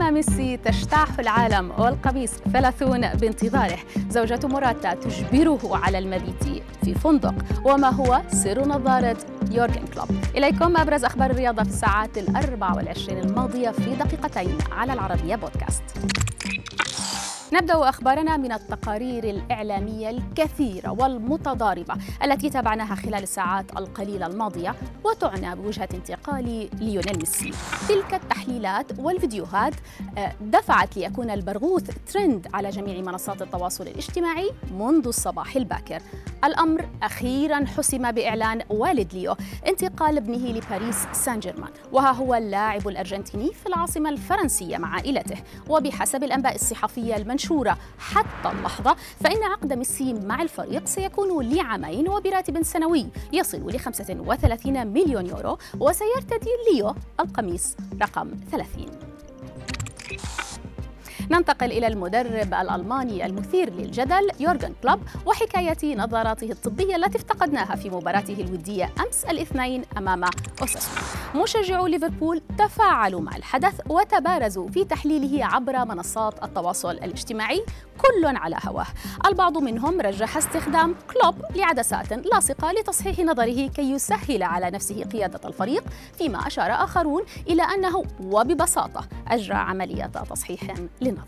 قمة ميسي تشتعل العالم والقميص 30 بانتظاره. زوجة موراتا تجبره على المبيت في فندق، وما هو سر نظارة يورجن كلوب؟ إليكم أبرز أخبار الرياضة في الساعات 24 الماضية في دقيقتين على العربية بودكاست. نبدأ أخبارنا من التقارير الإعلامية الكثيرة والمتضاربة التي تابعناها خلال الساعات القليلة الماضية، وتعنى بوجهة انتقال ليونيل ميسي. تلك التحليلات والفيديوهات دفعت ليكون البرغوث ترند على جميع منصات التواصل الاجتماعي منذ الصباح الباكر. الأمر أخيراً حسم بإعلان والد ليو انتقال ابنه لباريس سان جيرمان، وها هو اللاعب الأرجنتيني في العاصمة الفرنسية مع عائلته. وبحسب الأنباء الصحفية المنشورة حتى اللحظة، فإن عقد ميسي مع الفريق سيكون لعامين وبراتب سنوي يصل ل 35 مليون يورو، وسيرتدي ليو القميص رقم 30. ننتقل إلى المدرب الألماني المثير للجدل يورجن كلوب وحكاية نظاراته الطبية التي افتقدناها في مباراته الودية أمس الاثنين أمام أوساسونا. مشجعو ليفربول تفاعلوا مع الحدث وتبارزوا في تحليله عبر منصات التواصل الاجتماعي، كل على هواه. البعض منهم رجح استخدام كلوب لعدسات لاصقة لتصحيح نظره كي يسهل على نفسه قيادة الفريق، فيما أشار آخرون إلى أنه وببساطة أجرى عملية تصحيح للنظر.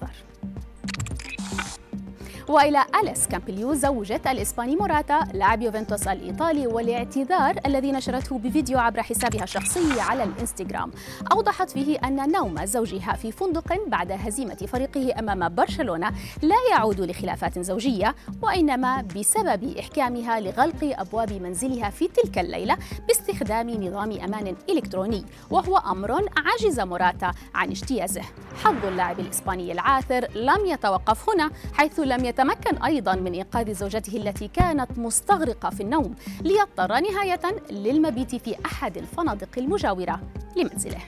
وإلى أليس كامبيليو زوجة الإسباني موراتا لاعب يوفنتوس الإيطالي والاعتذار الذي نشرته بفيديو عبر حسابها الشخصي على الإنستغرام، أوضحت فيه أن نوم زوجها في فندق بعد هزيمة فريقه أمام برشلونة لا يعود لخلافات زوجية، وإنما بسبب إحكامها لغلق أبواب منزلها في تلك الليلة باستخدام نظام أمان إلكتروني، وهو أمر عجز موراتا عن اجتيازه. حظ اللاعب الإسباني العاثر لم يتوقف هنا، حيث لم يتمكن أيضا من إنقاذ زوجته التي كانت مستغرقة في النوم، ليضطر نهاية للمبيت في أحد الفنادق المجاورة لمنزله.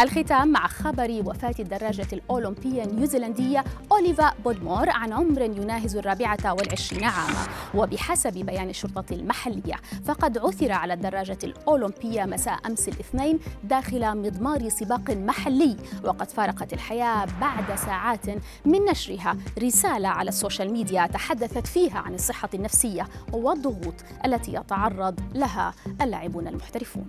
الختام مع خبر وفاة الدراجة الأولمبية النيوزيلندية أوليفا بودمور عن عمر يناهز 24 عاما. وبحسب بيان الشرطة المحلية، فقد عثر على الدراجة الأولمبية مساء أمس الاثنين داخل مضمار سباق محلي، وقد فارقت الحياة بعد ساعات من نشرها رسالة على السوشيال ميديا تحدثت فيها عن الصحة النفسية والضغوط التي يتعرض لها اللاعبون المحترفون.